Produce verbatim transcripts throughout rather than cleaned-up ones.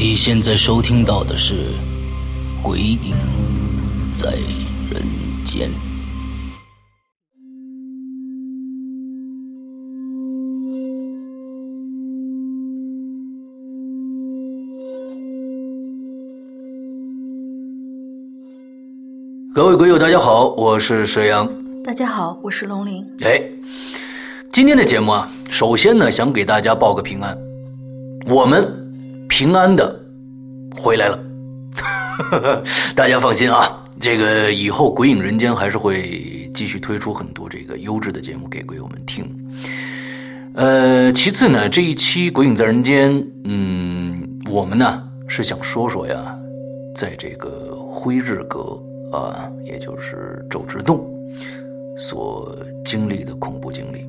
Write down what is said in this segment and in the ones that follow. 你现在收听到的是《鬼影在人间》。各位鬼友大家好，我是石阳。大家好，我是龙鳞。哎，今天的节目啊，首先呢想给大家报个平安，我们平安的回来了大家放心啊，这个以后鬼影人间还是会继续推出很多这个优质的节目给鬼友们听。呃，其次呢，这一期鬼影在人间，嗯，我们呢是想说说呀，在这个辉日阁啊，也就是周之洞所经历的恐怖经历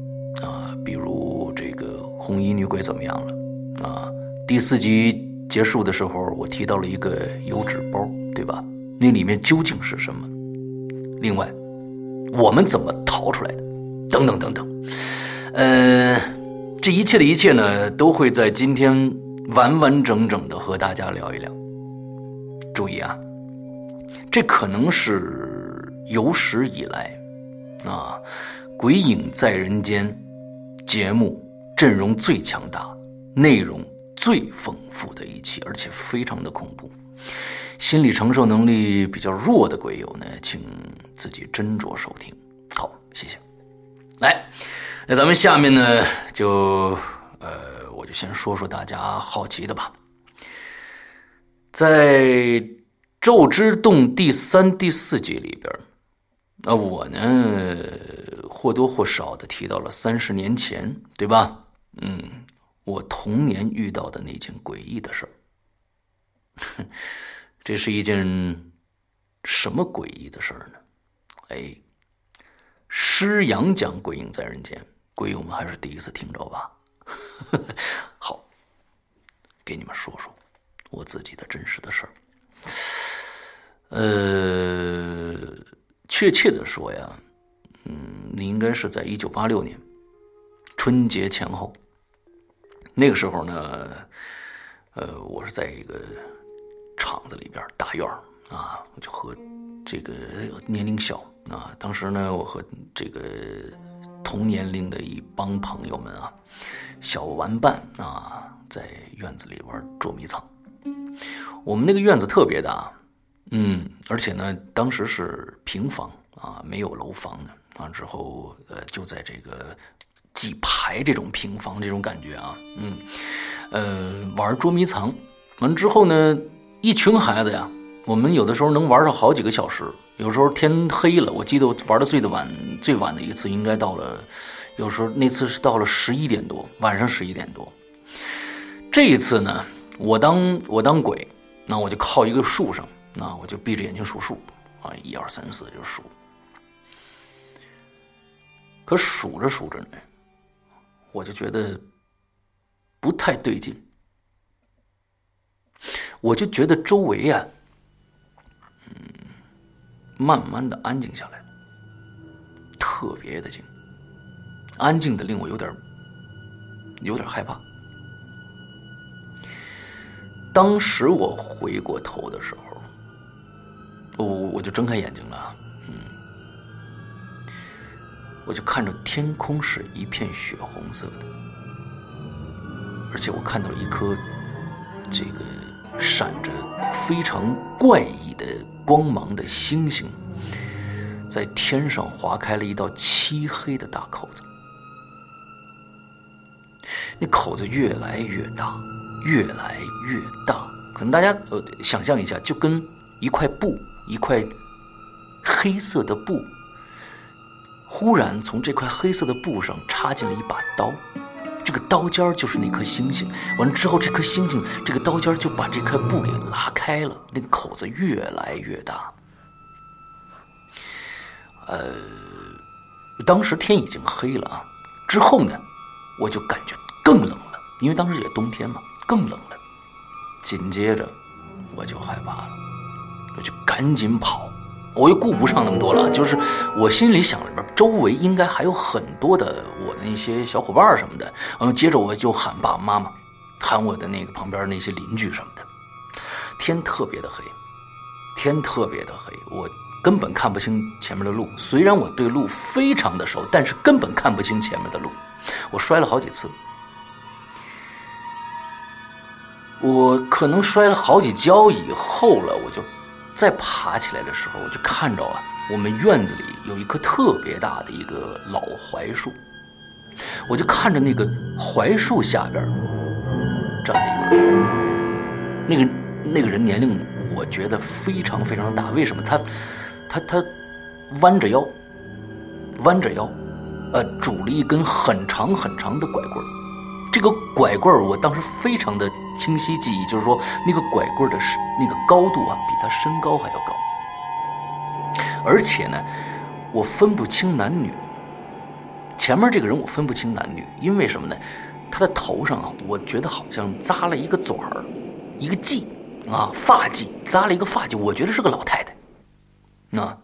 啊，比如这个红衣女鬼怎么样了啊。第四集结束的时候，我提到了一个油纸包，对吧？那里面究竟是什么？另外，我们怎么逃出来的？等等等等。呃，这一切的一切呢，都会在今天完完整整的和大家聊一聊。注意啊，这可能是有史以来啊，鬼影在人间节目阵容最强大，内容最丰富的一期，而且非常的恐怖。心理承受能力比较弱的鬼友呢，请自己斟酌收听。好，谢谢。来，那咱们下面呢，就呃，我就先说说大家好奇的吧。在咒之洞第三、第四集里边，那我呢或多或少的提到了三十年前，对吧？嗯。我童年遇到的那件诡异的事儿，这是一件什么诡异的事儿呢？哎，施阳讲《鬼影在人间》，鬼友们还是第一次听着吧？好，给你们说说我自己的真实的事儿。呃，确切的说呀，嗯，你应该是在一九八六年春节前后。那个时候呢，呃，我是在一个厂子里边大院啊，我就和这个年龄小啊，当时呢，我和这个同年龄的一帮朋友们啊，小玩伴啊，在院子里玩捉迷藏。我们那个院子特别大，嗯，而且呢，当时是平房啊，没有楼房的啊，之后呃，就在这个。几排这种平房这种感觉啊，嗯，呃，玩捉迷藏，完之后呢，一群孩子呀，我们有的时候能玩上好几个小时，有时候天黑了，我记得我玩的最的晚最晚的一次应该到了，有时候那次是到了十一点多，晚上十一点多。这一次呢，我当我当鬼，那我就靠一个树上，那我就闭着眼睛数数啊，一二三四就数，可数着数着呢。我就觉得不太对劲，我就觉得周围啊，嗯，慢慢的安静下来，特别的静，安静的令我有点有点害怕。当时我回过头的时候，我我就睁开眼睛了，嗯。我就看着天空是一片血红色的，而且我看到了一颗这个闪着非常怪异的光芒的星星，在天上划开了一道漆黑的大口子，那口子越来越大，越来越大。可能大家呃想象一下，就跟一块布，一块黑色的布，忽然从这块黑色的布上插进了一把刀，这个刀尖就是那颗星星。完之后，这颗星星，这个刀尖就把这块布给拉开了，那个口子越来越大。呃，当时天已经黑了啊。之后呢，我就感觉更冷了，因为当时也冬天嘛，更冷了。紧接着，我就害怕了，我就赶紧跑。我又顾不上那么多了，就是我心里想里边周围应该还有很多的我的一些小伙伴什么的。嗯，接着我就喊爸爸妈妈，喊我的那个旁边那些邻居什么的。天特别的黑，天特别的黑，我根本看不清前面的路。虽然我对路非常的熟，但是根本看不清前面的路。我摔了好几次，我可能摔了好几跤以后了，我就再爬起来的时候，我就看着啊，我们院子里有一棵特别大的一个老槐树，我就看着那个槐树下边站了一个人，那个那个人年龄我觉得非常非常大。为什么他他他弯着腰，弯着腰，呃，拄了一根很长很长的拐棍。这个拐棍我当时非常的清晰记忆，就是说那个拐棍的那个高度啊，比他身高还要高，而且呢我分不清男女，前面这个人我分不清男女，因为什么呢，他的头上啊，我觉得好像扎了一个嘴儿，一个髻啊，发髻，扎了一个发髻，我觉得是个老太太啊。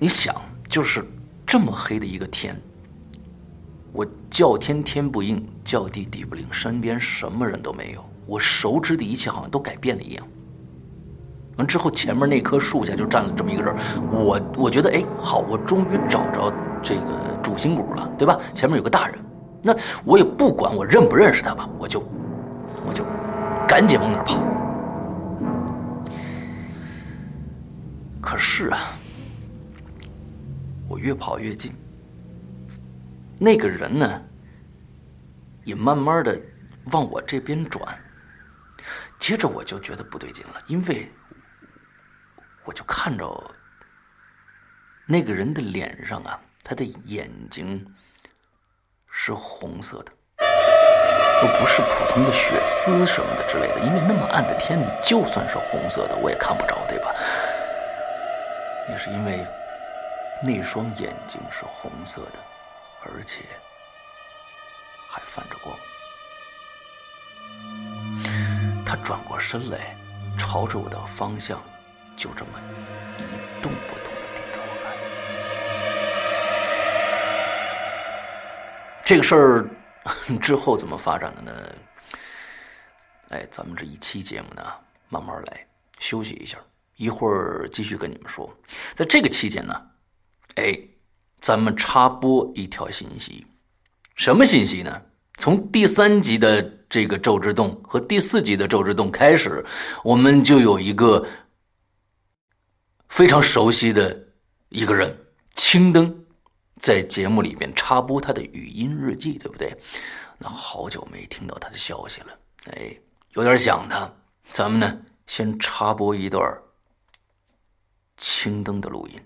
你想，就是这么黑的一个天，我叫天天不应，叫地地不灵，身边什么人都没有，我熟知的一切好像都改变了一样。完之后，前面那棵树下就站了这么一个人，我我觉得哎，好，我终于找着这个主心骨了，对吧？前面有个大人，那我也不管我认不认识他吧，我就我就赶紧往那儿跑。可是啊，我越跑越近。那个人呢也慢慢的往我这边转，接着我就觉得不对劲了，因为我就看着那个人的脸上啊，他的眼睛是红色的，都不是普通的血丝什么的之类的，因为那么暗的天，你就算是红色的我也看不着，对吧？也是因为那双眼睛是红色的，而且还泛着光。他转过身来，朝着我的方向就这么一动不动地盯着我看。这个事儿之后怎么发展的呢？哎，咱们这一期节目呢，慢慢来，休息一下，一会儿继续跟你们说。在这个期间呢，哎，咱们插播一条信息。什么信息呢？从第三集的这个周之洞和第四集的周之洞开始，我们就有一个非常熟悉的一个人青灯在节目里面插播他的语音日记，对不对？那好久没听到他的消息了，哎，有点想他。咱们呢先插播一段青灯的录音。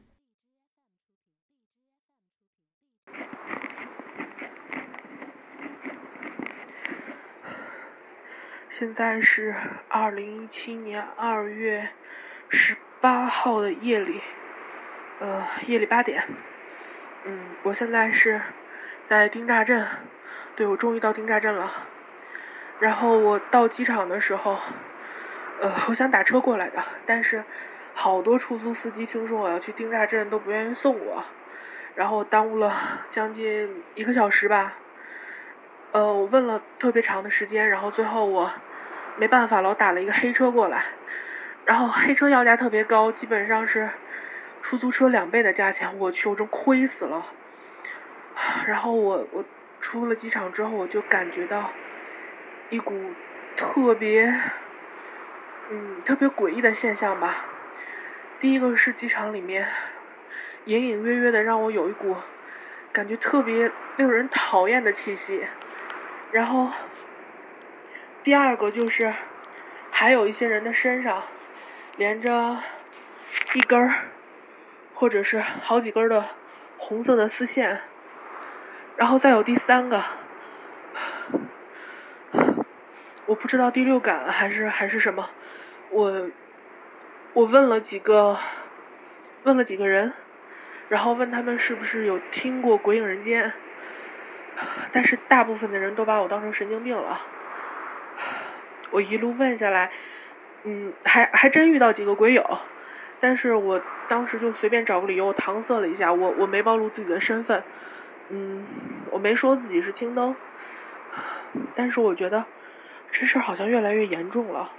现在是二零一七年二月十八号的夜里，呃，夜里八点。嗯，我现在是在丁大镇，对，我终于到丁大镇了。然后我到机场的时候，呃，我想打车过来的，但是好多出租司机听说我要去丁大镇都不愿意送我，然后耽误了将近一个小时吧。呃，我问了特别长的时间，然后最后我没办法了，我打了一个黑车过来，然后黑车要价特别高，基本上是出租车两倍的价钱，我去，我真亏死了。然后我我出了机场之后，我就感觉到一股特别嗯特别诡异的现象吧。第一个是机场里面隐隐约约的让我有一股感觉特别令人讨厌的气息。然后第二个就是还有一些人的身上连着一根或者是好几根的红色的丝线，然后再有第三个，我不知道第六感还是还是什么，我我问了几个问了几个人，然后问他们是不是有听过《鬼影人间》，但是大部分的人都把我当成神经病了。我一路问下来，嗯，还还真遇到几个鬼友，但是我当时就随便找个理由，我搪塞了一下，我我没暴露自己的身份，嗯，我没说自己是青灯，但是我觉得这事儿好像越来越严重了，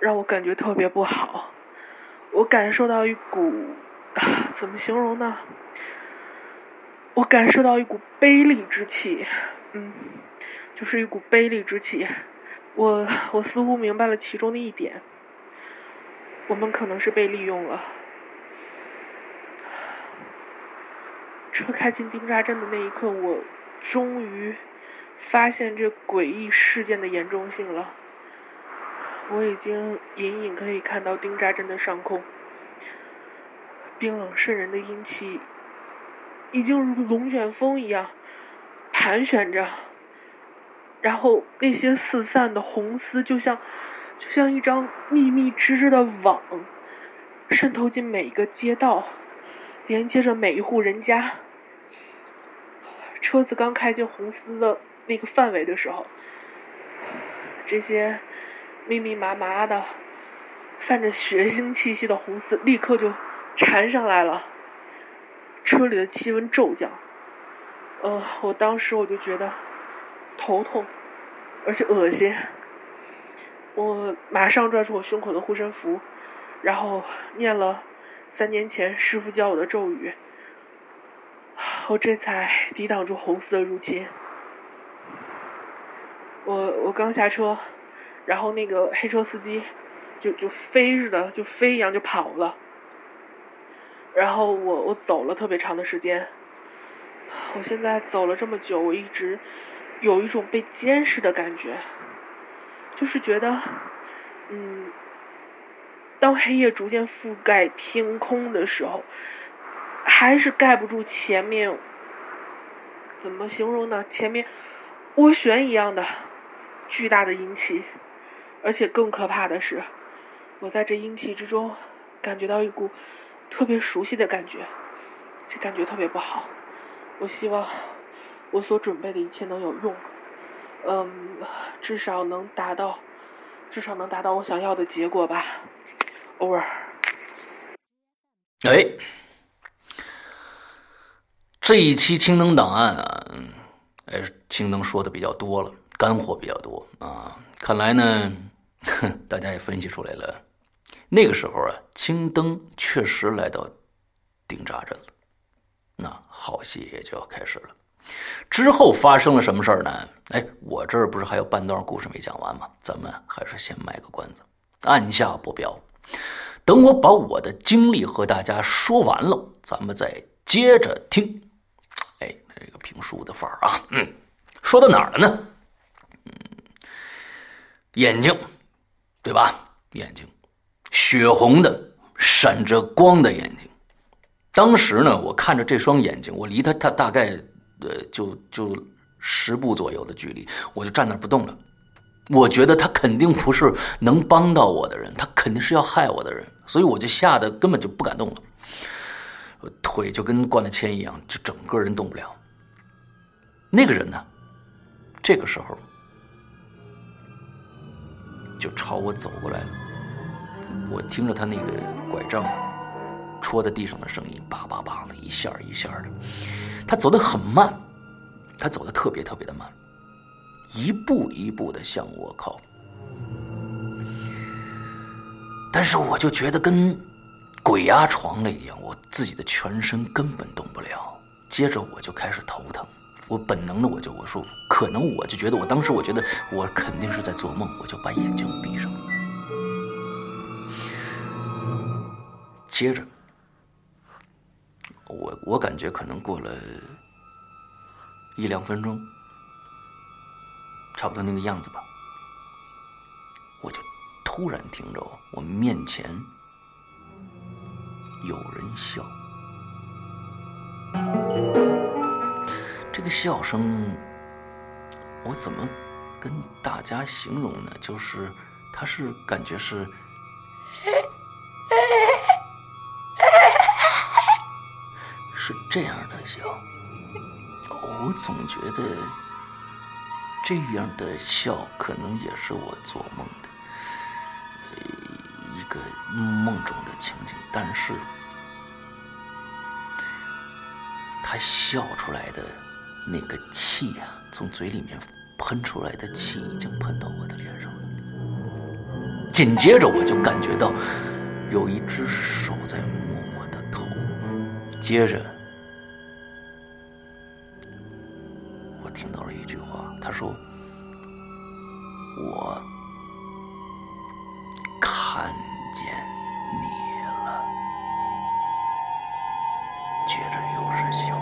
让我感觉特别不好，我感受到一股，啊，怎么形容呢？我感受到一股卑劣之气，嗯，就是一股卑劣之气。我我似乎明白了其中的一点，我们可能是被利用了。车开进丁家镇的那一刻，我终于发现这诡异事件的严重性了。我已经隐隐可以看到丁家镇的上空，冰冷渗人的阴气已经如龙卷风一样盘旋着，然后那些四散的红丝就像就像一张密密织织的网，渗透进每一个街道，连接着每一户人家。车子刚开进红丝的那个范围的时候，这些密密麻麻的泛着血腥气息的红丝立刻就缠上来了，车里的气温骤降。呃，我当时我就觉得头痛，而且恶心。我马上拽出我胸口的护身符，然后念了三年前师父教我的咒语，我这才抵挡住红丝的入侵。我我刚下车，然后那个黑车司机就就飞似的，就飞一样就跑了。然后我我走了特别长的时间，我现在走了这么久，我一直有一种被监视的感觉，就是觉得，嗯，当黑夜逐渐覆盖天空的时候，还是盖不住前面，怎么形容呢？前面涡旋一样的巨大的阴气，而且更可怕的是，我在这阴气之中感觉到一股特别熟悉的感觉，这感觉特别不好。我希望我所准备的一切能有用，嗯，至少能达到，至少能达到我想要的结果吧。Over。哎，这一期青灯档案啊，哎，青灯说的比较多了，干货比较多啊。看来呢，大家也分析出来了，那个时候啊，青灯确实来到丁家镇了，那好戏也就要开始了。之后发生了什么事儿呢？哎，我这儿不是还有半段故事没讲完吗？咱们还是先卖个关子，按下不表。等我把我的经历和大家说完了，咱们再接着听。哎，这个评书的范儿啊，嗯，说到哪儿了呢？嗯，眼睛，对吧？眼睛，血红的，闪着光的眼睛。当时呢，我看着这双眼睛，我离它它大概。呃，就就十步左右的距离，我就站那不动了。我觉得他肯定不是能帮到我的人，他肯定是要害我的人，所以我就吓得根本就不敢动了，腿就跟灌了铅一样，就整个人动不了。那个人呢，这个时候就朝我走过来了，我听着他那个拐杖戳在地上的声音，叭叭叭的，一下一下的。他走得很慢，他走得特别特别的慢，一步一步的向我靠。但是我就觉得跟鬼压床了一样，我自己的全身根本动不了。接着我就开始头疼，我本能的我就我说，可能我就觉得我当时我觉得我肯定是在做梦，我就把眼睛闭上。接着。我我感觉可能过了一两分钟，差不多那个样子吧。突然听着我面前有人笑，这个笑声我怎么跟大家形容呢？就是它是感觉是是这样的笑，我总觉得这样的笑可能也是我做梦的一个梦中的情景，但是他笑出来的那个气啊，从嘴里面喷出来的气已经喷到我的脸上了。紧接着我就感觉到有一只手在摸我的头，接着我听到了一句话，他说我看见你了，接着又是笑。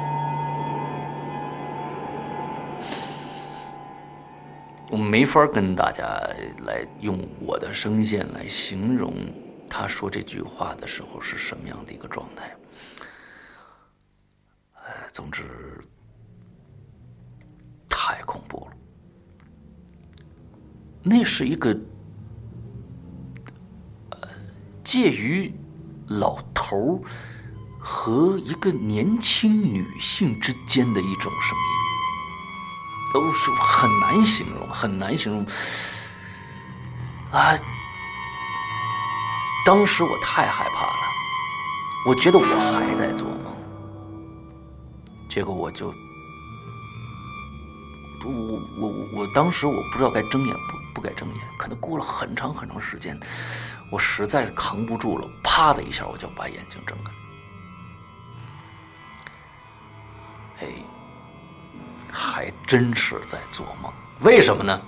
我没法跟大家来用我的声线来形容他说这句话的时候是什么样的一个状态。呃，总之太恐怖了，那是一个介于老头和一个年轻女性之间的一种声音，都是很难形容，很难形容啊！当时我太害怕了，我觉得我还在做梦，结果我就，我我我当时我不知道该睁眼不不该睁眼，可能过了很长很长时间。我实在是扛不住了，啪的一下我就把眼睛睁开。哎，还真是在做梦。为什么呢？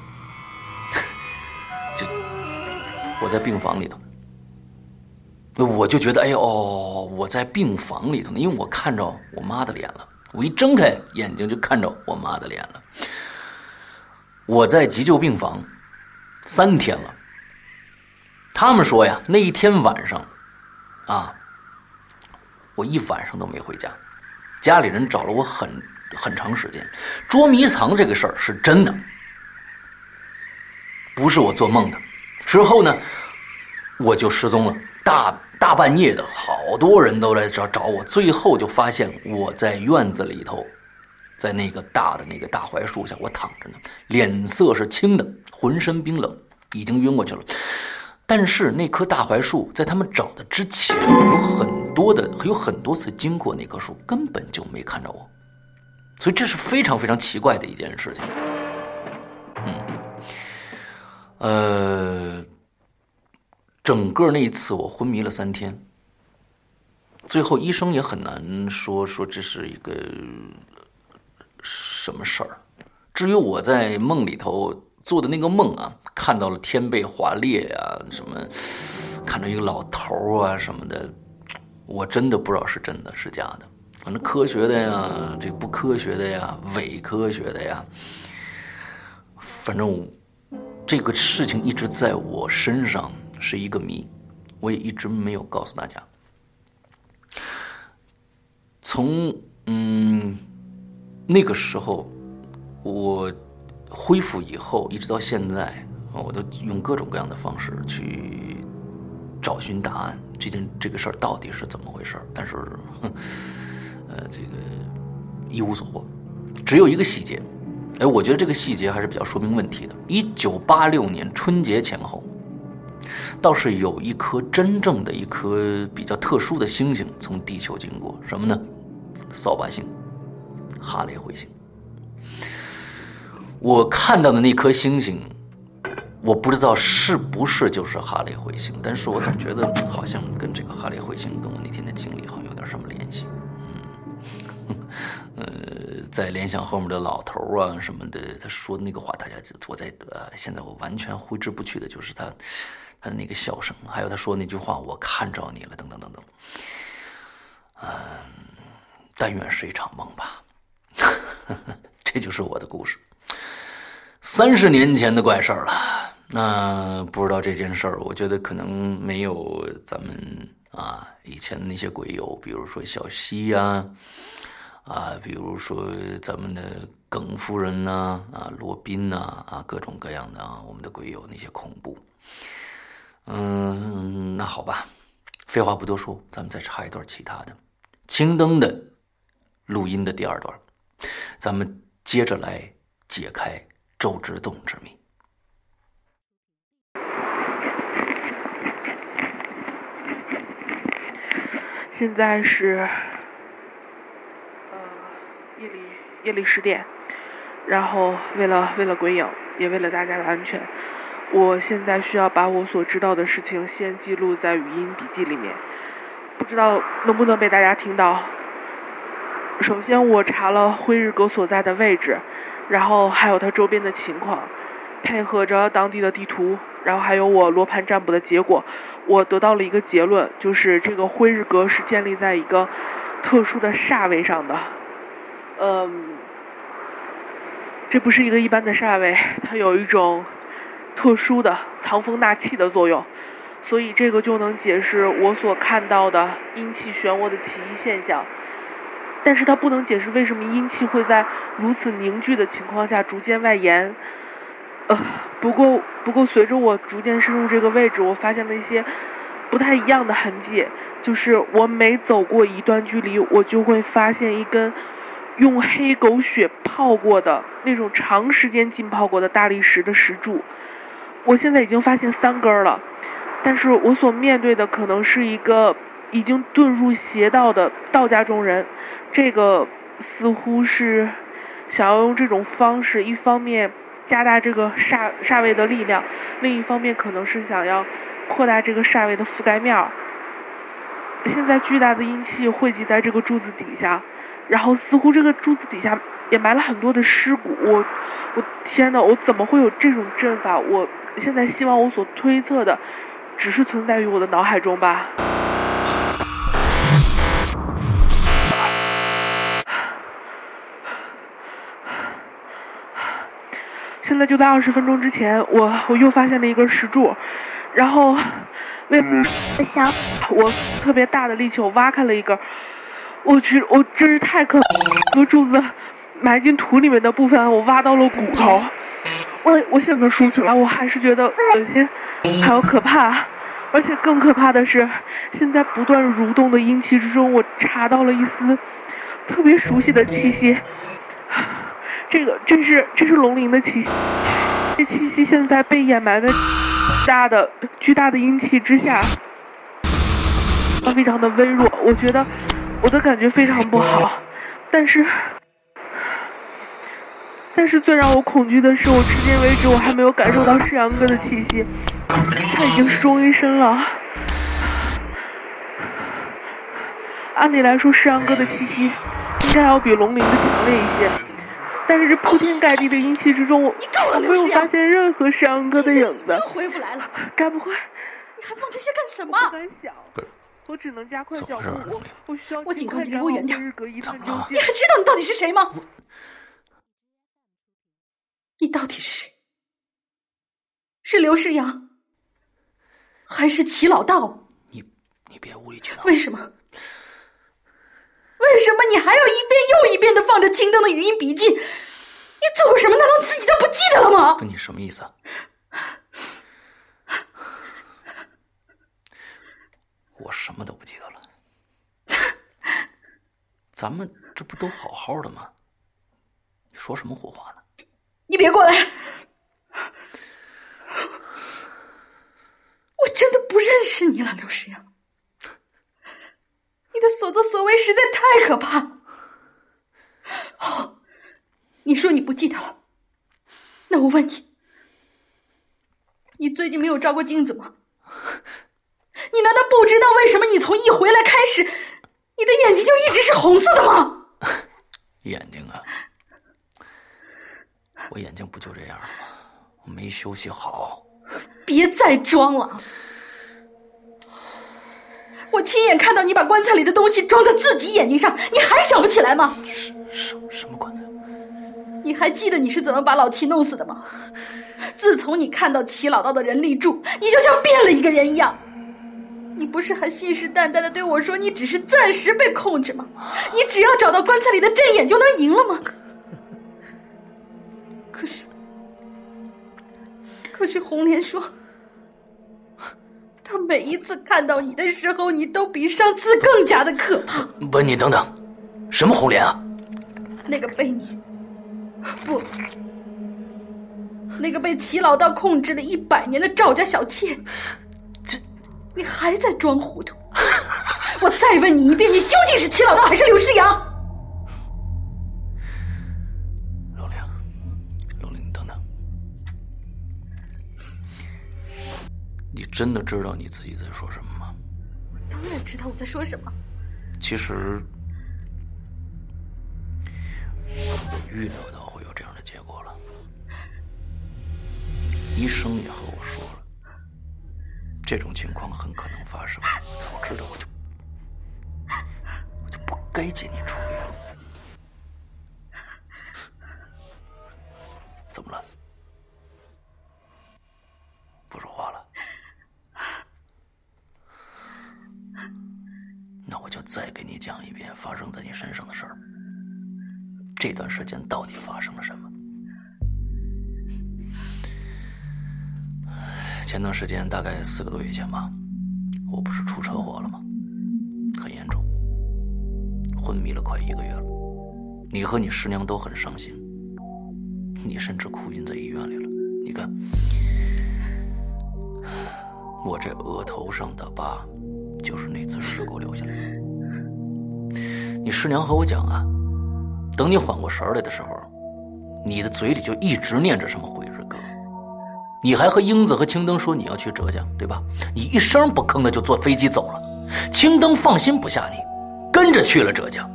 就我在病房里头，我就觉得哎呦，我在病房里头呢，因为我看着我妈的脸了。我一睁开眼睛就看着我妈的脸了。我在急救病房三天了。他们说呀，那一天晚上啊，我一晚上都没回家，家里人找了我很很长时间。捉迷藏这个事儿是真的，不是我做梦的。之后呢我就失踪了，大大半夜的好多人都来找找我，最后就发现我在院子里头，在那个大的那个大槐树下我躺着呢，脸色是青的，浑身冰冷，已经晕过去了。但是那棵大槐树在他们找的之前有很多的有很多次经过那棵树，根本就没看着我，所以这是非常非常奇怪的一件事情。嗯，呃，整个那一次我昏迷了三天，最后医生也很难说说这是一个什么事儿。至于我在梦里头做的那个梦啊，看到了天被划裂啊，什么看到一个老头啊什么的，我真的不知道是真的是假的。反正科学的呀，这不科学的呀，伪科学的呀，反正这个事情一直在我身上是一个谜，我也一直没有告诉大家。从嗯那个时候我恢复以后一直到现在，我都用各种各样的方式去找寻答案，这件这个事儿到底是怎么回事。但是呃，这个一无所获，只有一个细节，哎，我觉得这个细节还是比较说明问题的。一九八六年春节前后，倒是有一颗真正的一颗比较特殊的星星从地球经过，什么呢？扫把星，哈雷彗星。我看到的那颗星星，我不知道是不是就是哈雷彗星，但是我总觉得好像跟这个哈雷彗星跟我那天的经历好像有点什么联系。嗯，呃，在联想后面的老头啊什么的，他说的那个话，大家我在呃，现在我完全挥之不去的就是他他的那个笑声，还有他说那句话，我看着你了，等等等等。嗯，但愿是一场梦吧。这就是我的故事。三十年前的怪事儿了，那不知道这件事儿，我觉得可能没有咱们啊以前那些鬼友，比如说小西啊，啊，比如说咱们的耿夫人呐、啊，啊，罗宾呐、啊，啊，各种各样的啊，我们的鬼友那些恐怖。嗯，那好吧，废话不多说，咱们再插一段其他的青灯的录音的第二段，咱们接着来解开周之洞之谜。现在是呃夜里夜里十点，然后为了为了鬼影，也为了大家的安全，我现在需要把我所知道的事情先记录在语音笔记里面，不知道能不能被大家听到。首先我查了灰日狗所在的位置，然后还有它周边的情况，配合着当地的地图，然后还有我罗盘占卜的结果，我得到了一个结论，就是这个灰日阁是建立在一个特殊的煞位上的。嗯，这不是一个一般的煞位，它有一种特殊的藏风纳气的作用，所以这个就能解释我所看到的阴气漩涡的奇异现象。但是它不能解释为什么阴气会在如此凝聚的情况下逐渐外延。呃，不过不过随着我逐渐深入这个位置，我发现了一些不太一样的痕迹，就是我每走过一段距离，我就会发现一根用黑狗血泡过的那种长时间浸泡过的大理石的石柱。我现在已经发现三根了，但是我所面对的可能是一个已经遁入邪道的道家中人，这个似乎是想要用这种方式，一方面加大这个煞煞位的力量，另一方面可能是想要扩大这个煞位的覆盖面。现在巨大的阴气汇集在这个柱子底下，然后似乎这个柱子底下也埋了很多的尸骨。我我天哪，我怎么会有这种阵法？我现在希望我所推测的只是存在于我的脑海中吧。现在就在二十分钟之前，我我又发现了一根石柱，然后为了想我特别大的力气，我挖开了一根。我去，我真是太可和柱子埋进土里面的部分，我挖到了骨头。我我现在出去了，我还是觉得恶心，还有可怕。而且更可怕的是，现在不断蠕动的阴气之中，我查到了一丝特别熟悉的气息。这个这是这是龙鳞的气息，这气息现在被掩埋在大的巨大的阴气之下，非常的微弱。我觉得我的感觉非常不好，但是但是最让我恐惧的是，我至今为止我还没有感受到赤阳哥的气息，他已经是中阴身了。按理来说，赤阳哥的气息应该要比龙鳞的强烈一些。但是这铺天盖地的阴气之中，我没有发现任何山羊哥的影子。真回不来了，该不会？你还放这些干什么？我不敢想，我只能加快脚步。我我需要我警告你，离我远点。怎么了？你还知道你到底是谁吗？你到底是谁？是刘世阳，还是齐老道？你你别无理取闹。为什么？为什么你还要一遍又一遍的放着青灯的语音笔记？你做过什么？难道自己都不记得了吗？跟你什么意思啊？我什么都不记得了。咱们这不都好好的吗？你说什么胡话呢？你别过来！我真的不认识你了，刘诗阳。你的所作所为实在太可怕了。哦，你说你不记得了，那我问你，你最近没有照过镜子吗？你难道不知道为什么你从一回来开始，你的眼睛就一直是红色的吗？眼睛啊，我眼睛不就这样吗？我没休息好。别再装了。我亲眼看到你把棺材里的东西装在自己眼睛上，你还想不起来吗？什什么棺材？你你还记得你是怎么把老七弄死的吗？自从你看到齐老道的人立柱，你就像变了一个人一样。你不是还信誓旦旦地对我说你只是暂时被控制吗？你只要找到棺材里的针眼就能赢了吗？可是可是红莲说，他每一次看到你的时候，你都比上次更加的可怕。不，你等等，什么红莲啊？那个被你不那个被齐老道控制了一百年的赵家小妾，你还在装糊涂。我再问你一遍，你究竟是齐老道还是刘诗阳？龙玲，龙玲，等等，你真的知道你自己在说什么吗？我当然知道我在说什么。其实我预料到会有这样的结果了，医生也和我说了，这种情况很可能发生，早知道我就我就不该接你出院。怎么了？不说话了？那我就再给你讲一遍发生在你身上的事儿。这段时间到底发生了什么？前段时间大概四个多月前吧，我不是出车祸了吗？很严重，昏迷了快一个月了。你和你师娘都很伤心，你甚至哭晕在医院里了。你看我这额头上的疤就是那次事故留下来的。你师娘和我讲啊，等你缓过神来的时候，你的嘴里就一直念着什么《鬼日歌》。你还和英子和青灯说你要去浙江，对吧？你一声不吭的就坐飞机走了。青灯放心不下你，跟着去了浙江。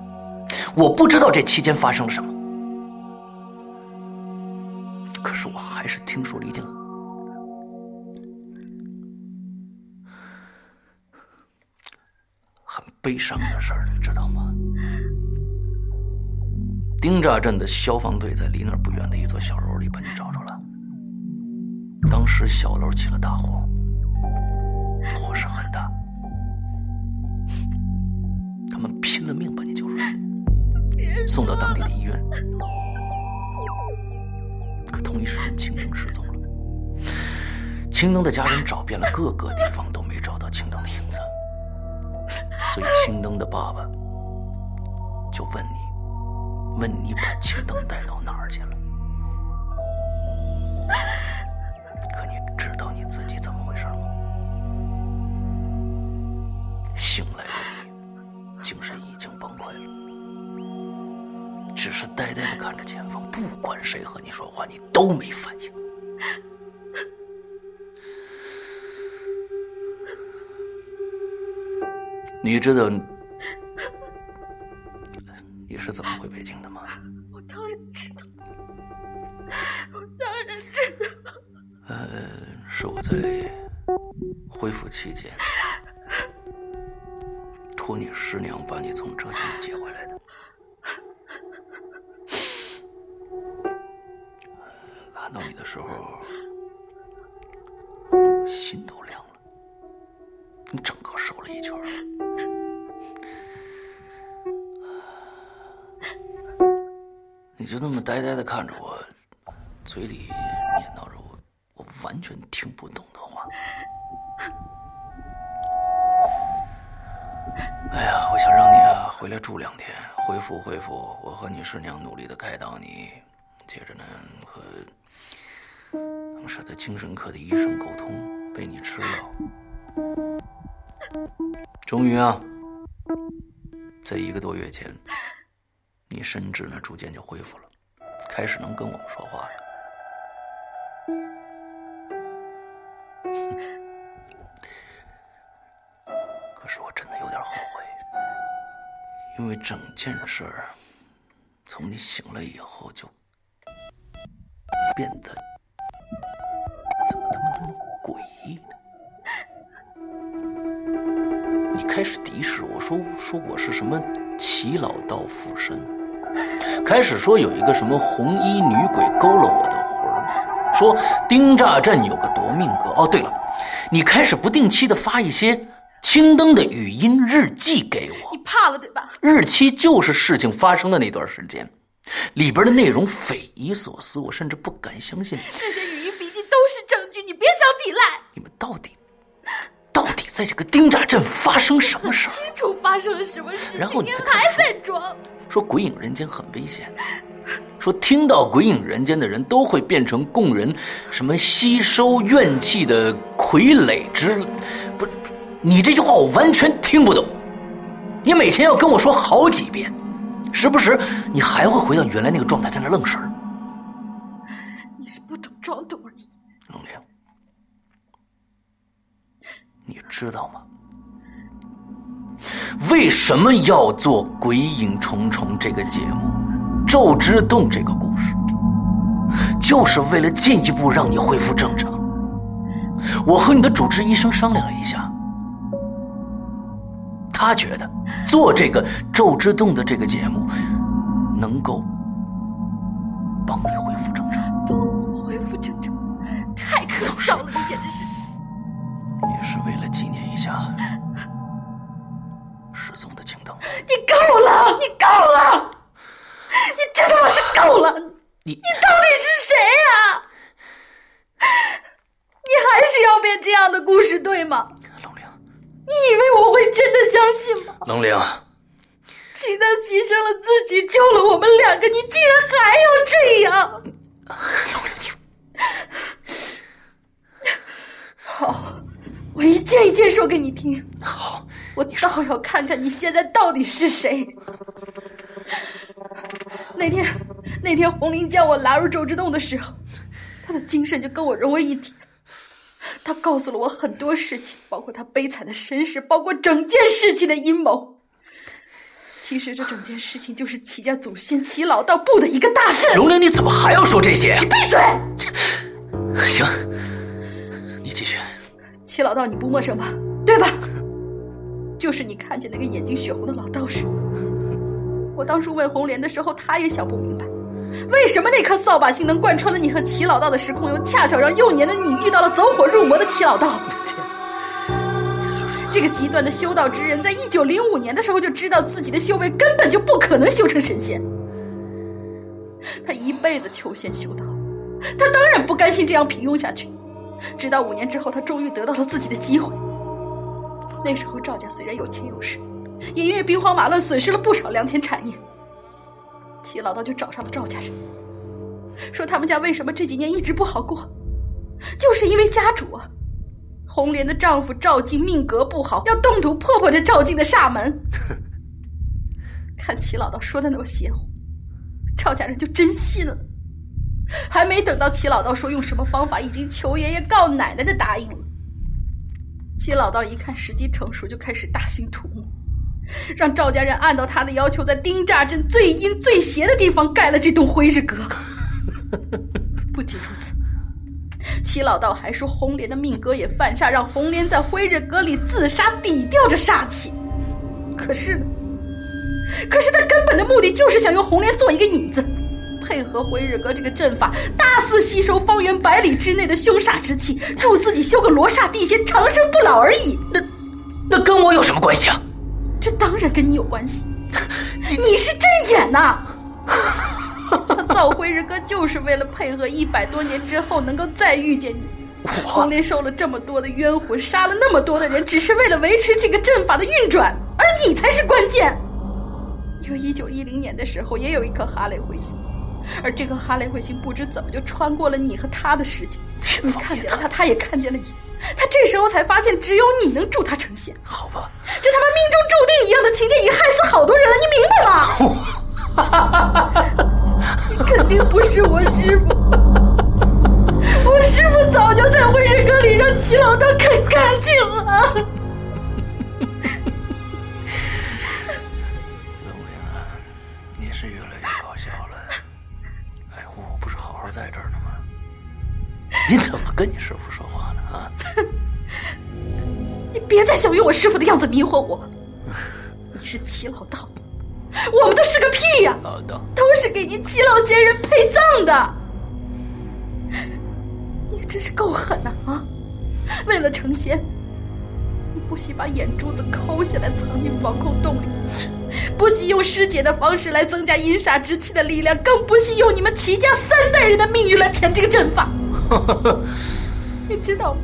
我不知道这期间发生了什么，可是我还是听说了一件很悲伤的事儿，你知道吗？丁乍镇的消防队在离那儿不远的一座小楼里把你找着了。当时小楼起了大火，火势很大，他们拼了命把你救出来，送到当地的医院。可同一时间，青灯失踪了。青灯的家人找遍了各个地方，都没找到青灯的影子。所以青灯的爸爸就问你，问你把青灯带到哪儿去了？可你知道你自己怎么回事吗？醒来的你精神已经崩溃了，只是呆呆地看着前方，不管谁和你说话你都没反应。你知道你是怎么回北京的吗？我当然知道，我当然知道。呃，是我在恢复期间托你师娘把你从浙江接回来的。看到你的时候心都凉了，你整个瘦了一圈。你就那么呆呆地看着我，嘴里念叨着我完全听不懂的话。哎呀，我想让你啊回来住两天，恢复恢复。我和你师娘努力的开导你，接着呢和当时的精神科的医生沟通，被你吃药。终于啊，在一个多月前，你神志呢逐渐就恢复了，开始能跟我们说话了。可是我真的有点后悔，因为整件事儿从你醒了以后就变得怎么他妈那么诡异呢？你开始敌视我，说说我是什么齐老道附身，开始说有一个什么红衣女鬼勾了我的魂儿，说丁乍镇有个夺命阁。哦，对了，你开始不定期的发一些青灯的语音日记给我。你怕了对吧？日期就是事情发生的那段时间，里边的内容匪夷所思，我甚至不敢相信。那些语音笔记都是证据，你别想抵赖。你们到底到底在这个丁乍镇发生什么事？清楚发生了什么事，然后你还在装说鬼影人间很危险，说听到鬼影人间的人都会变成供人什么吸收怨气的傀儡之不，你这句话我完全听不懂。你每天要跟我说好几遍，时不时你还会回到原来那个状态，在那愣神儿。你是不懂装懂而已。龙玲，你知道吗？为什么要做《鬼影重重》这个节目，《咒之洞》这个故事，就是为了进一步让你恢复正常。我和你的主治医生商量了一下，他觉得做这个《咒之洞》的这个节目，能够帮你恢复正常。帮我恢复正常，太可笑了，你简直是。也是为了纪念一下失踪的青灯。你够了，你够了，你真他妈是够了！你你到底是谁呀、啊？你还是要编这样的故事对吗？龙玲，你以为我会真的相信吗？龙玲，青灯牺牲了自己救了我们两个，你竟然还要这样！龙玲，你好。我一件一件说给你听。好，我倒要看看你现在到底是谁。那天，那天红玲将我拉入咒之洞的时候，她的精神就跟我融为一体。她告诉了我很多事情，包括她悲惨的身世，包括整件事情的阴谋。其实这整件事情就是齐家祖先齐老道布的一个大阵。荣玲，你怎么还要说这些？你闭嘴！行，你继续。齐老道你不陌生吧，对吧？就是你看见那个眼睛血红的老道士。我当初问红莲的时候，他也想不明白，为什么那颗扫把星能贯穿了你和齐老道的时空，又恰巧让幼年的你遇到了走火入魔的齐老道。这个极端的修道之人，在一九零五年的时候就知道自己的修为根本就不可能修成神仙，他一辈子求仙修道，他当然不甘心这样平庸下去。直到五年之后，他终于得到了自己的机会。那时候赵家虽然有钱有势，也因为兵荒马乱损失了不少良田产业。齐老道就找上了赵家人，说他们家为什么这几年一直不好过，就是因为家主啊，红莲的丈夫赵静命格不好，要动土破破这赵静的煞门。看齐老道说的那么邪乎，赵家人就真信了。还没等到齐老道说用什么方法，已经求爷爷告奶奶的答应了。齐老道一看时机成熟，就开始大兴土木，让赵家人按照他的要求，在丁乍镇最阴最邪的地方盖了这栋灰日阁。不仅如此，齐老道还说红莲的命格也犯煞，让红莲在灰日阁里自杀抵掉着煞气。可是呢，可是他根本的目的就是想用红莲做一个引子，配合回日阁这个阵法，大肆吸收方圆百里之内的凶煞之气，助自己修个罗刹地仙，长生不老而已。那那跟我有什么关系啊？这当然跟你有关系。你是真眼呐、啊！他造回日阁就是为了配合一百多年之后能够再遇见你。红莲受了这么多的冤魂，杀了那么多的人，只是为了维持这个阵法的运转，而你才是关键。因为一九一零年的时候，也有一颗哈雷彗星。而这颗哈雷彗星不知怎么就穿过了你和他的世界，你看见了他，他也看见了你。他这时候才发现，只有你能助他成仙。好吧，这他妈命中注定一样的情节已害死好多人了，你明白吗？你肯定不是我师父，我师父早就在灰日阁里让齐老道看干净了。龙玲啊，你是越来越搞笑了。我不是好好在这儿呢吗？你怎么跟你师父说话呢？啊！你别再想用我师父的样子迷惑我。你是齐老道，我们都是个屁呀、啊！都是给您七老仙人陪葬的。你真是够狠呐！啊，为了成仙，你不惜把眼珠子抠下来藏进防空洞里，不惜用尸解的方式来增加阴煞之气的力量，更不惜用你们齐家三代人的命运来填这个阵法。你知道吗？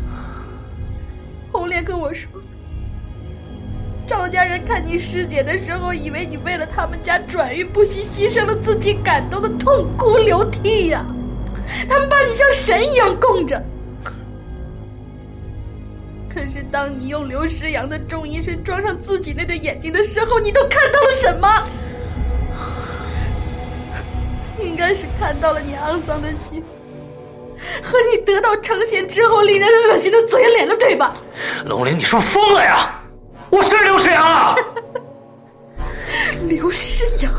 红莲跟我说，赵家人看你师姐的时候，以为你为了他们家转运不惜牺牲了自己，感动的痛哭流涕呀、啊！他们把你像神一样供着。可是当你用刘诗阳的重音声装上自己那对眼睛的时候，你都看到了什么？应该是看到了你肮脏的心，和你得到成仙之后令人恶心的嘴脸了，对吧？龙玲，你是不是疯了呀？我是刘诗阳啊！刘诗阳，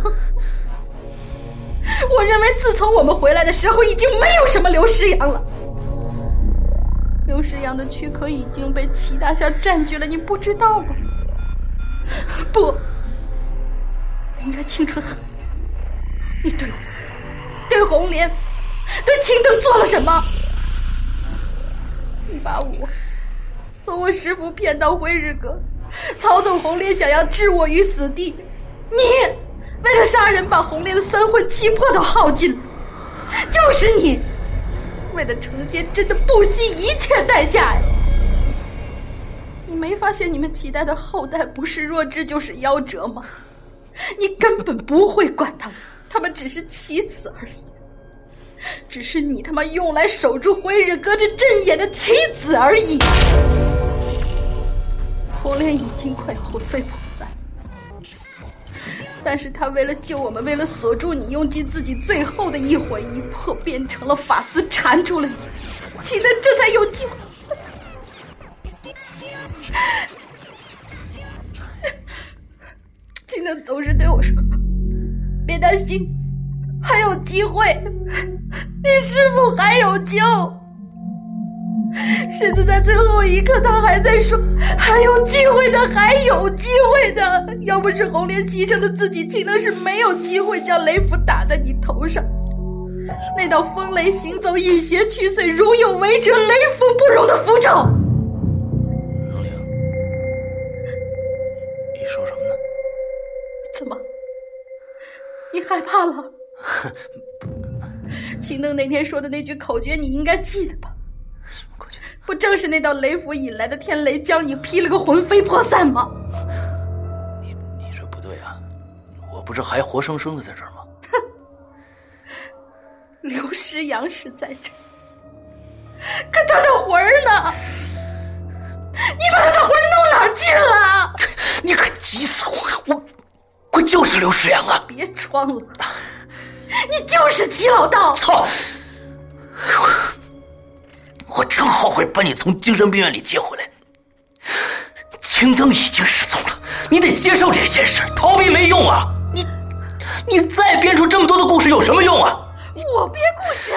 我认为自从我们回来的时候，已经没有什么刘诗阳了。刘诗阳的躯壳已经被齐大校占据了，你不知道吗？不，我应该清楚的很。你对我、对红莲、对青灯做了什么？你把我和我师父骗到辉日阁。曹总红莲想要置我于死地，你为了杀人把红莲的三魂七魄都耗尽了，就是你为了成仙真的不惜一切代价呀！你没发现你们期待的后代不是弱智就是夭折吗？你根本不会管他们，他们只是棋子而已，只是你他妈用来守住辉日阁这阵眼的棋子而已。红莲已经快要魂飞魄散，但是他为了救我们，为了锁住你，用尽自己最后的一魂一魄，变成了法丝缠住了你，岂能这才有救？岂能总是对我说：“别担心，还有机会，你师父还有救。”甚至在最后一刻他还在说还有机会的，还有机会的。要不是红莲牺牲了自己，青灯是没有机会将雷符打在你头上。那道风雷行走，一邪去祟，如有违者，雷符不容的符咒。龙玲，你说什么呢？怎么，你害怕了？青灯那天说的那句口诀你应该记得吧？不正是那道雷符引来的天雷将你劈了个魂飞魄散吗？你你这不对啊，我不是还活生生的在这儿吗？刘诗阳是在这儿，可他的魂儿呢？你把他的魂弄哪儿去了？你可急死我！我我就是刘诗阳啊！别装了，你就是齐老道！操！我真后悔把你从精神病院里接回来。青灯已经失踪了，你得接受这现实，逃避没用啊！你，你再编出这么多的故事有什么用啊？我编故事？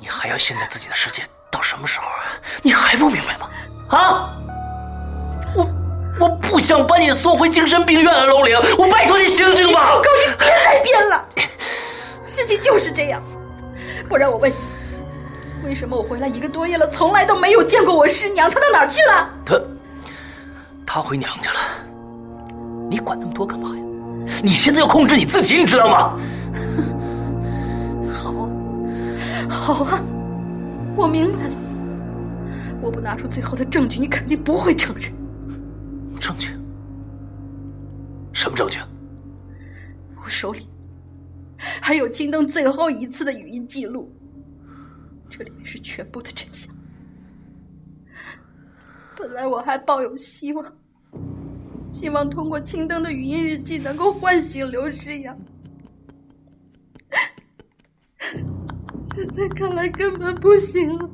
你还要陷在自己的世界到什么时候啊？你还不明白吗？啊！我，我不想把你送回精神病院了，龙玲，我拜托你醒醒吧！我告诉你，别再编了，事情就是这样。不然我问你。为什么我回来一个多月了，从来都没有见过我师娘？她到哪儿去了？她，她回娘家了。你管那么多干嘛呀？你现在要控制你自己，你知道吗？好，好啊，我明白了。我不拿出最后的证据，你肯定不会承认。证据？什么证据？我手里还有青灯最后一次的语音记录。这里面是全部的真相。本来我还抱有希望，希望通过青灯的语音日记能够唤醒刘诗阳，但看来根本不行了。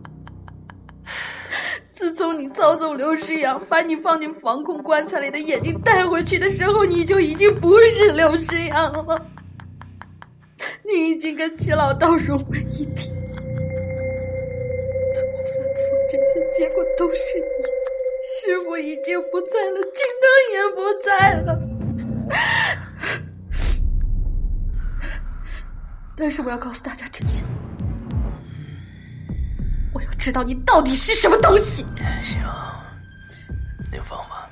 自从你操纵刘诗阳，把你放进防空棺材里的眼睛带回去的时候，你就已经不是刘诗阳了，你已经跟齐老道融为一体。这些结果都是你，师父已经不在了，青灯也不在了，但是我要告诉大家真相，我要知道你到底是什么东西。行，你放吧，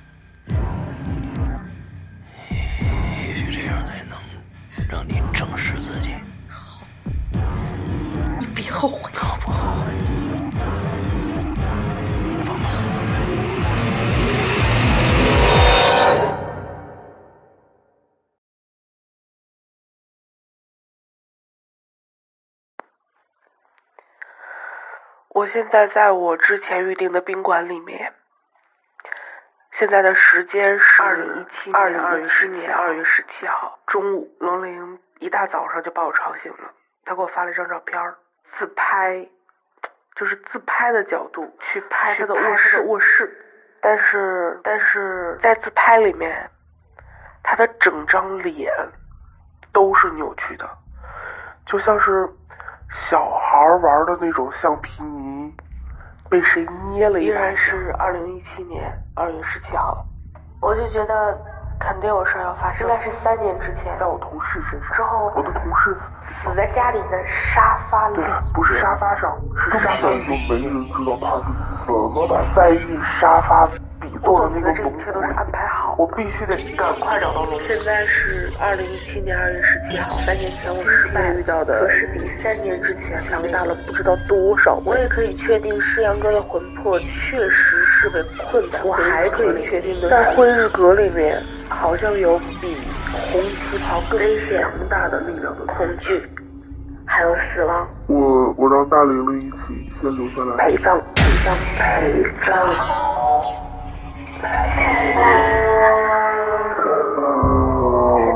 也许这样才能让你正视自己。好，你别后悔。我不后悔。放吧。我现在在我之前预定的宾馆里面。现在的时间是二零一七年二零二七年二月十七号中午，龙玲一大早上就把我吵醒了。她给我发了一张照片，自拍，就是自拍的角度去拍她的卧室，卧室。但是但是在自拍里面，她的整张脸都是扭曲的，就像是小孩玩的那种橡皮泥。被谁捏了一把？依然是二零一七年二月十七号，我就觉得肯定有事要发生，应该是三年之前，在我同事身上。之后我的同事死在家里的沙发里，对，不是沙发上，是沙发里都没人知道他怎么把塞进沙发底座的那个东西。我觉得这一切都是安排好，我必须得赶快找到龙。现在是二零一七年二月十七号，三年前我失败遇到的，可是比三年之前强大了不知道多少倍。我也可以确定施阳哥的魂魄确实是被困在，我还可以确定的是，在辉日阁里面好像有比红旗袍更强大的力量的恐惧，还有死亡。我我让大玲玲一起先留下来陪葬，陪葬，陪葬。现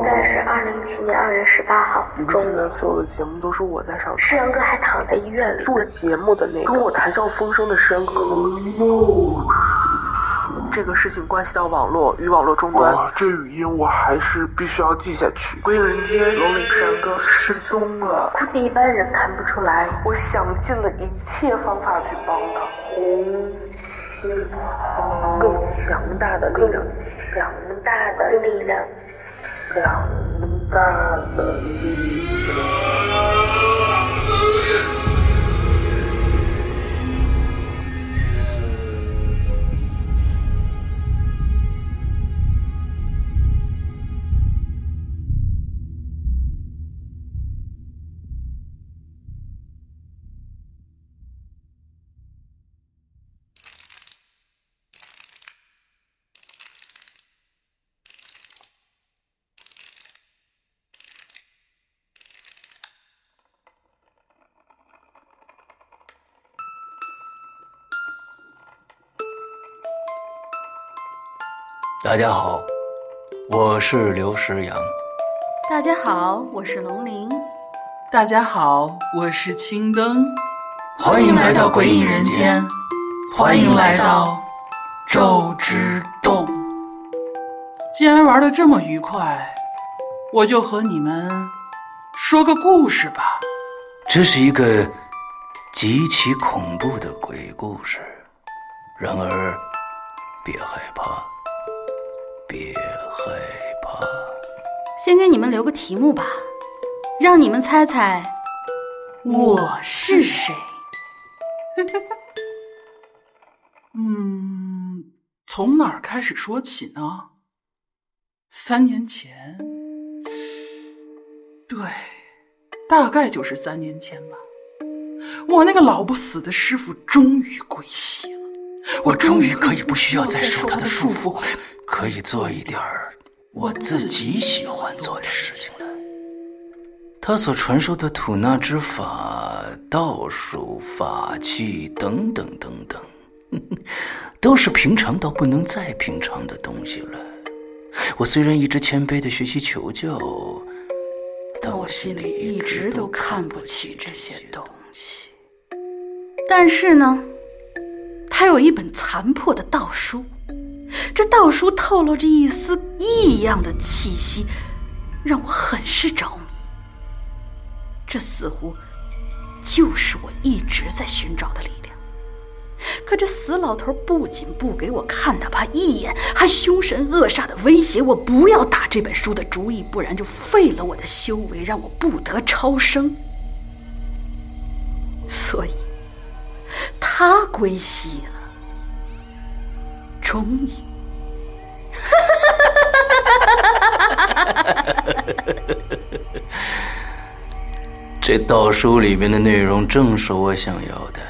在是二零一七年二月十八号中午。现在所有的节目都是我在上。施阳哥还躺在医院里。做节目的那个跟我谈笑风生的施阳哥。这个事情关系到网络与网络终端。哇，这语音我还是必须要记下去。归隐人间，龙岭施阳哥失踪了。估计一般人看不出来。我想尽了一切方法去帮他。红旗袍，更强大的力量，强大的力量，强大的力量。大家好，我是刘石阳。大家好，我是龙玲。大家好，我是青灯。欢迎来到鬼影人间，欢迎来到咒之洞。既然玩得这么愉快，我就和你们说个故事吧。这是一个极其恐怖的鬼故事，然而别害怕，别害怕。先给你们留个题目吧，让你们猜猜我是谁。嗯，从哪儿开始说起呢？三年前，对，大概就是三年前吧。我那个老不死的师傅终于归西了，我终于可以不需要再受他的束缚，可以做一点我自己喜欢做的事情了。他所传授的吐纳之法、道术、法器等等等等，呵呵，都是平常到不能再平常的东西了。我虽然一直谦卑地学习求教，但我心里一直都看不起这些东西。但是呢，他有一本残破的道书，这道书透露着一丝异样的气息，让我很是着迷。这似乎就是我一直在寻找的力量，可这死老头不仅不给我看哪怕一眼，还凶神恶煞的威胁我不要打这本书的主意，不然就废了我的修为，让我不得超生。所以他归西了，终于这道书里面的内容正是我想要的。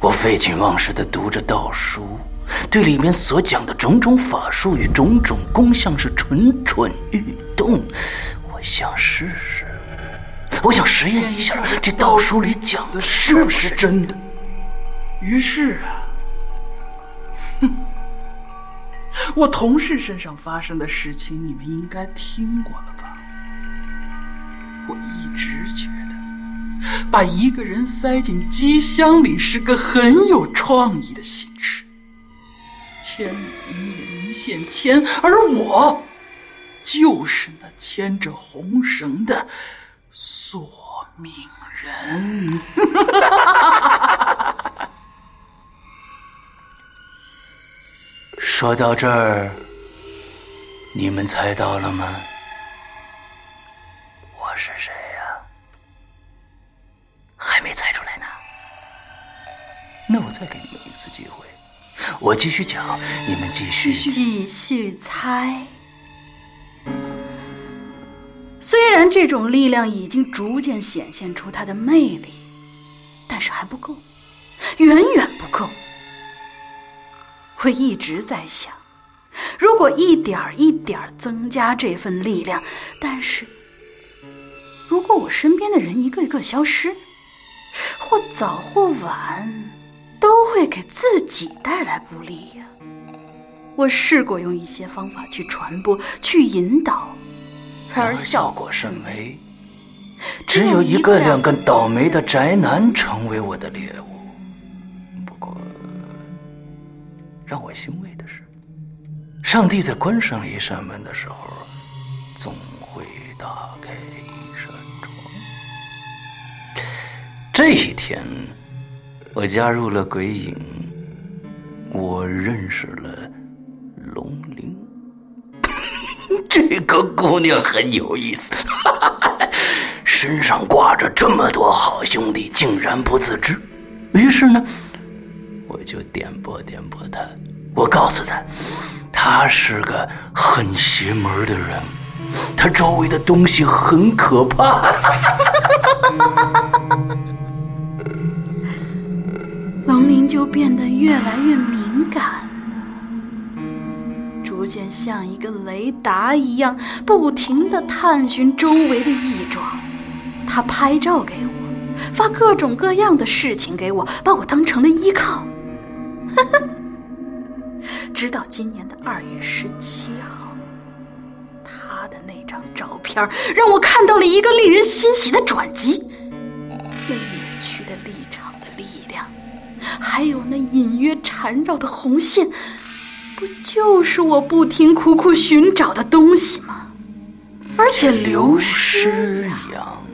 我废寝忘食地读着道书，对里面所讲的种种法术与种种功效是蠢蠢欲动。我想试试，我想实验一下这道书里讲的是不是真的。于是啊，哼，我同事身上发生的事情你们应该听过了吧？我一直觉得把一个人塞进机箱里是个很有创意的形式，千里姻缘一线牵，而我就是那牵着红绳的索命人。说到这儿，你们猜到了吗？我是谁呀？还没猜出来呢。那我再给你们一次机会，我继续讲，你们继续继续猜。虽然这种力量已经逐渐显现出它的魅力，但是还不够，远远不够。我一直在想，如果一点一点增加这份力量，但是如果我身边的人一个一个消失，或早或晚都会给自己带来不利呀。我试过用一些方法去传播，去引导，然而效果甚微，只有一个两个倒霉的宅男成为我的猎物。让我欣慰的是，上帝在关上一扇门的时候，总会打开一扇窗。这一天，我加入了鬼影，我认识了龙玲。这个姑娘很有意思，身上挂着这么多好兄弟，竟然不自知。于是呢，我就点拨点拨他，我告诉他，他是个很邪门的人，他周围的东西很可怕。龙鳞就变得越来越敏感了，逐渐像一个雷达一样，不停地探寻周围的异状。他拍照给我，发各种各样的事情给我，把我当成了依靠。直到今年的二月十七号，他的那张照片让我看到了一个令人欣喜的转机。那扭曲的立场的力量，还有那隐约缠绕的红线，不就是我不停苦苦寻找的东西吗？而且刘诗阳，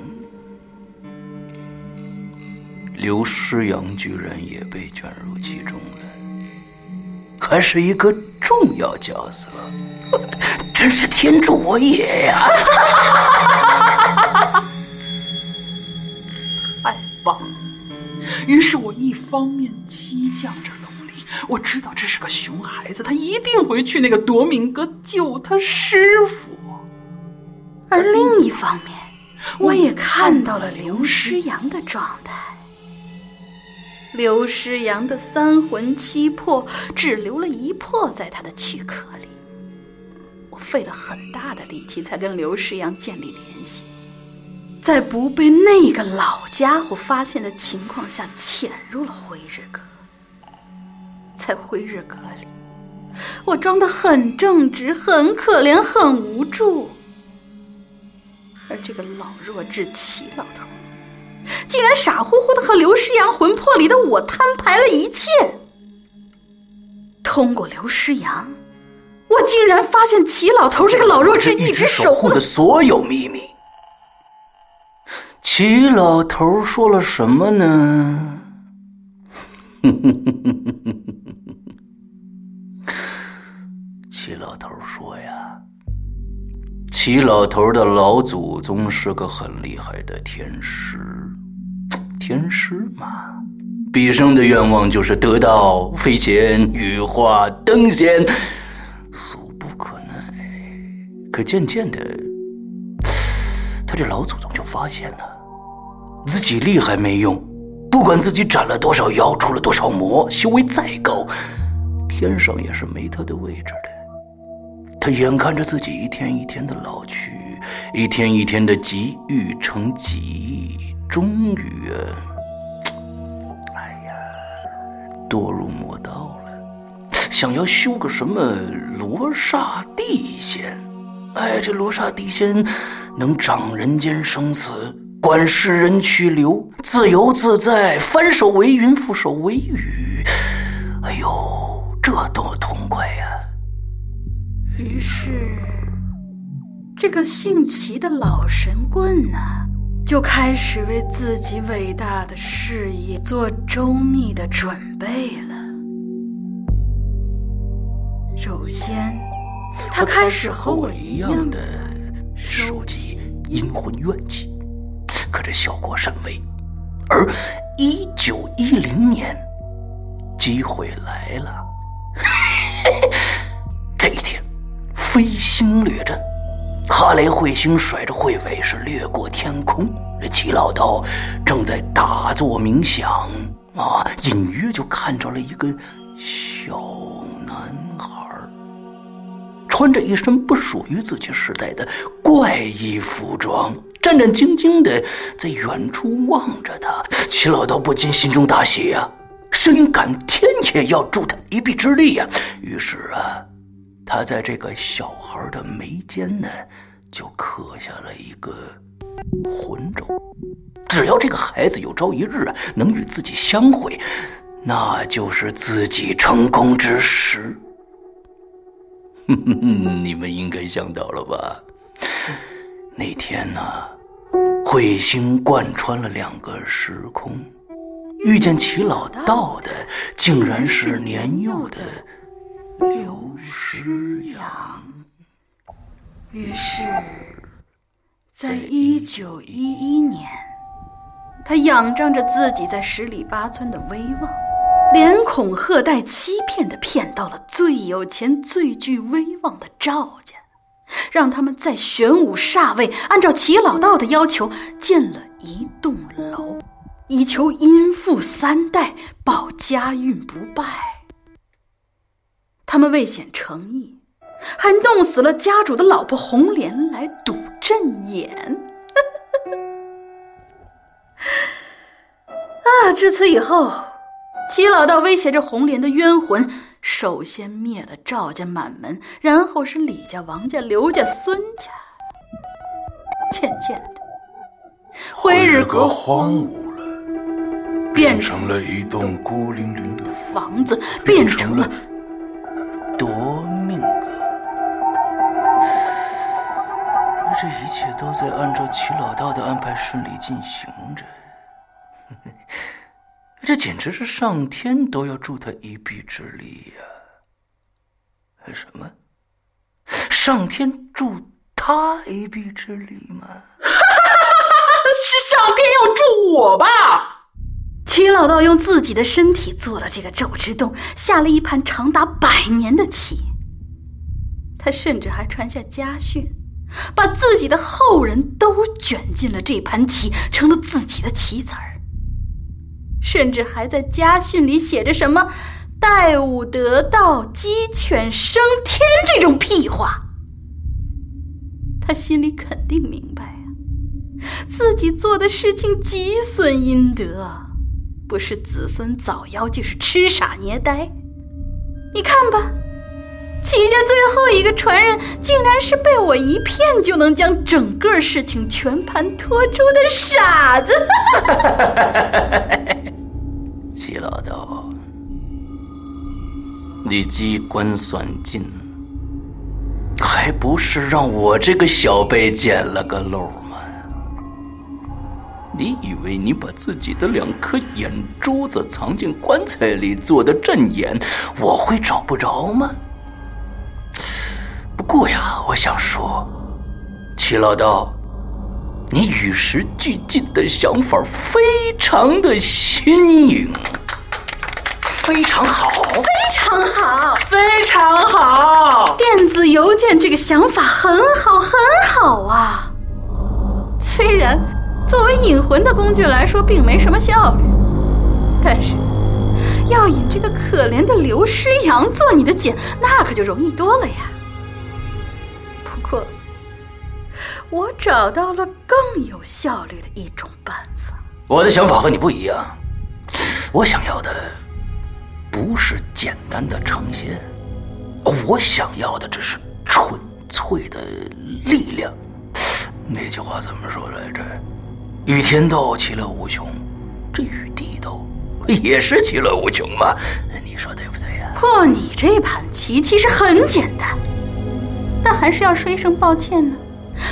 刘诗阳居然也被卷入其中了，还是一个重要角色，真是天助我也呀！太棒了！于是我一方面激将着龙鳞，我知道这是个熊孩子，他一定会去那个夺命阁救他师傅；而另一方面，我也看到了刘诗阳的状态。刘诗阳的三魂七魄只留了一魄在他的躯壳里，我费了很大的力气才跟刘诗阳建立联系，在不被那个老家伙发现的情况下潜入了辉日阁。在辉日阁里，我装得很正直，很可怜，很无助，而这个老弱至极老头竟然傻乎乎的和刘诗阳魂魄里的我摊牌了一切。通过刘诗阳，我竟然发现齐老头这个老弱智一直守护的所有秘密。齐老头说了什么呢？齐老头说呀，齐老头的老祖宗是个很厉害的天师，天师嘛，毕生的愿望就是得道飞钱羽化登仙，俗不可耐。可渐渐的，他这老祖宗就发现了自己厉害没用，不管自己斩了多少妖，出了多少魔，修为再高，天上也是没他的位置的。他眼看着自己一天一天的老去，一天一天的积郁成疾，终于哎呀堕入魔道了，想要修个什么罗刹地仙。哎，这罗刹地仙能掌人间生死，管世人去留，自由自在，翻手为云，覆手为雨。哎呦，这多痛快呀、啊！于是，这个姓齐的老神棍呢、啊，就开始为自己伟大的事业做周密的准备了。首先，他开始和我一样的收集阴魂怨气。可这效果甚微，而一九一零年，机会来了。这一天，飞星掠阵，哈雷彗星甩着彗尾是掠过天空。这齐老道正在打坐冥想啊，隐约就看着了一个小男孩，穿着一身不属于自己时代的怪异服装。战战兢兢地在远处望着他，齐老道不禁心中大喜啊，深感天也要助他一臂之力啊。于是啊，他在这个小孩的眉间呢，就刻下了一个魂咒。只要这个孩子有朝一日啊，能与自己相会，那就是自己成功之时。你们应该想到了吧？那天呢、啊，彗星贯穿了两个时空，遇见齐老道的竟然是年幼的刘师阳。于是在一九一一年，他仰仗着自己在十里八村的威望，连恐吓带欺骗的骗到了最有钱最具威望的赵家，让他们在玄武煞位按照齐老道的要求建了一栋楼，以求殷富三代保家运不败。他们为显诚意，还弄死了家主的老婆红莲来赌阵眼。啊，至此以后，齐老道威胁着红莲的冤魂，首先灭了赵家满门，然后是李家、王家、刘家、孙家。渐渐的，辉日阁荒芜了，变成了一栋孤零零的房子，变成了夺命阁。而这一切都在按照齐老道的安排顺利进行着。这简直是上天都要助他一臂之力呀、啊！什么？上天助他一臂之力吗？是上天要助我吧？齐老道用自己的身体做了这个咒之洞，下了一盘长达百年的棋。他甚至还传下家训，把自己的后人都卷进了这盘棋，成了自己的棋子儿。甚至还在家训里写着什么“戴武得道，鸡犬升天”这种屁话。他心里肯定明白啊，自己做的事情极损阴德，不是子孙早夭，就是痴傻捏呆。你看吧，齐家最后一个传人，竟然是被我一骗就能将整个事情全盘托出的傻子。齐老道，你机关算尽，还不是让我这个小辈捡了个漏吗？你以为你把自己的两颗眼珠子藏进棺材里做的阵眼，我会找不着吗？不过呀，我想说，齐老道，你与时俱进的想法非常的新颖。非常好，非常好，非常好！电子邮件这个想法很好，很好啊。虽然作为引魂的工具来说，并没什么效率，但是要引这个可怜的刘师阳做你的检，那可就容易多了呀。不过，我找到了更有效率的一种办法。我的想法和你不一样，我想要的不是简单的成仙，我想要的只是纯粹的力量。那句话怎么说来着？与天斗，其乐无穷；这与地斗，也是其乐无穷嘛。你说对不对呀？破你这盘棋其实很简单，但还是要说一声抱歉呢，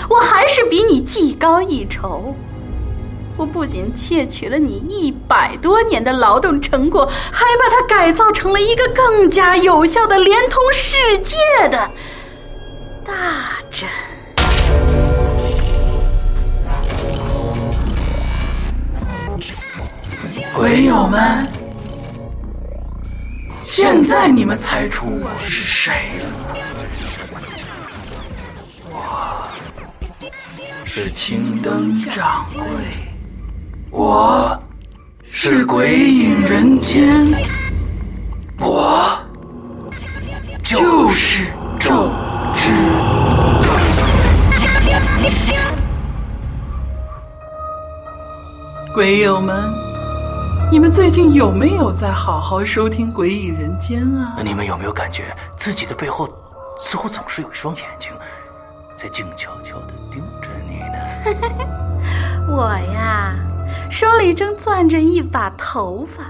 我还是比你技高一筹。我不仅窃取了你一百多年的劳动成果，还把它改造成了一个更加有效的连通世界的大阵。鬼友们，现在你们猜出我是谁了？我是青灯掌柜。我是鬼影人间，我就是宙之。鬼友们，你们最近有没有在好好收听鬼影人间啊？你们有没有感觉自己的背后似乎总是有一双眼睛在静悄悄地盯着你呢？我呀，手里正攥着一把头发，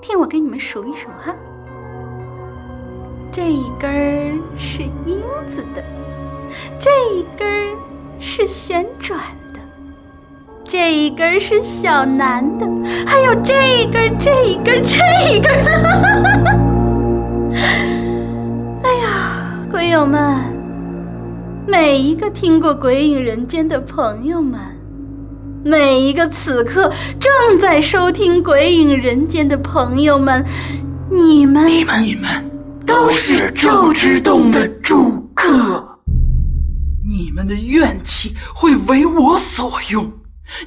听我给你们数一数哈。这一根是英子的，这一根是旋转的，这一根是小南的，还有这一根这一根这一根哎呀，鬼友们，每一个听过鬼影人间的朋友们，每一个此刻正在收听鬼影人间的朋友们，你们你们你们都是宙之洞的住客，你们的怨气会为我所用，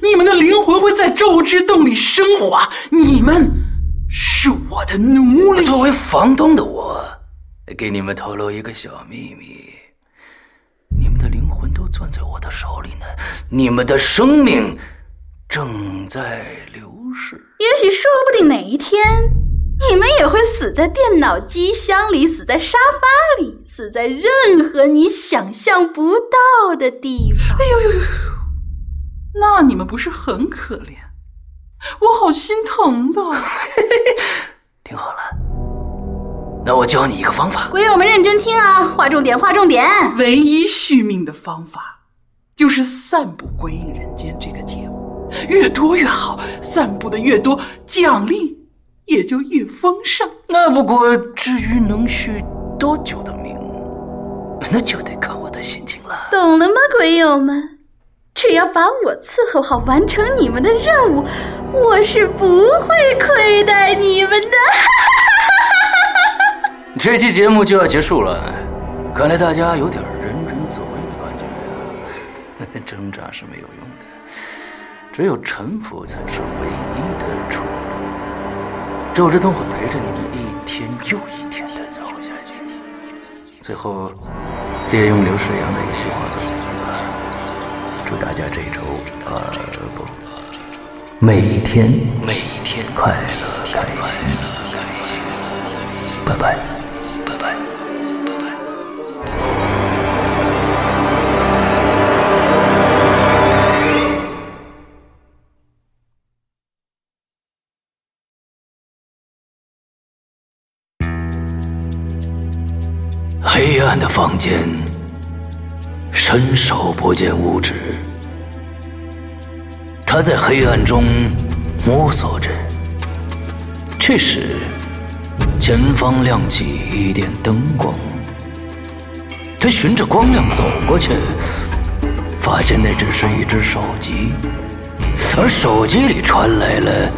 你们的灵魂会在宙之洞里升华，你们是我的奴隶。作为房东的我给你们透露一个小秘密，你们的灵魂都攥在我的手里呢，你们的生命正在流逝。也许说不定哪一天，你们也会死在电脑机箱里，死在沙发里，死在任何你想象不到的地方。哎呦呦呦！那你们不是很可怜？我好心疼的。听好了。那我教你一个方法，鬼友们认真听啊，划重点，划重点。唯一续命的方法就是散布鬼影人间这个节目，越多越好，散布的越多，奖励也就越丰盛。那不过至于能续多久的命，那就得看我的心情了。懂了吗，鬼友们？只要把我伺候好，完成你们的任务，我是不会亏待你们的。这期节目就要结束了，看来大家有点人人自危的感觉啊！挣扎是没有用的，只有臣服才是唯一的出路。宙之洞会陪着你们一天又一天的走下去。最后，借用刘世阳的一句话做结束吧，祝大家这周啊不，每一天每一天快乐开心，拜拜。黑暗的房间，伸手不见五指，他在黑暗中摸索着。这时，前方亮起一点灯光，他循着光亮走过去，发现那只是一只手机，而手机里传来了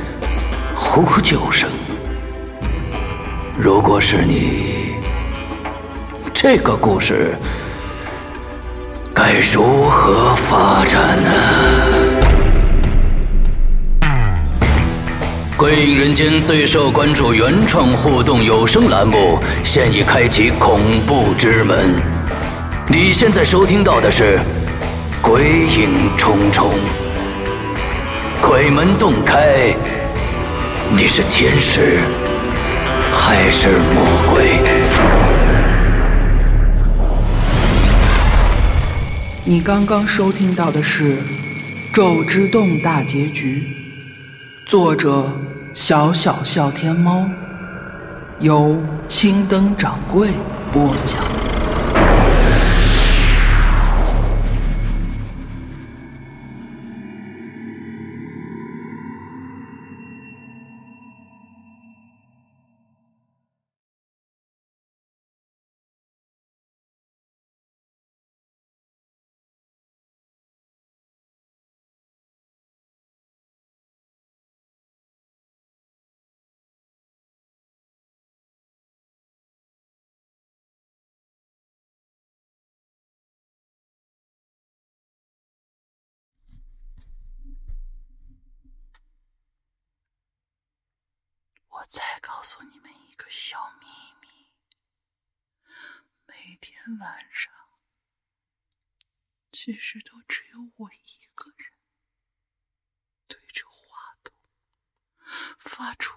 呼救声。如果是你，这个故事该如何发展呢？鬼影人间最受关注原创互动有声栏目现已开启恐怖之门，你现在收听到的是鬼影重重，鬼门洞开，你是天使还是魔鬼？你刚刚收听到的是《咒之洞大结局》，作者小小笑天猫，由青灯掌柜播讲。我再告诉你们一个小秘密，每天晚上其实都只有我一个人对着话筒发出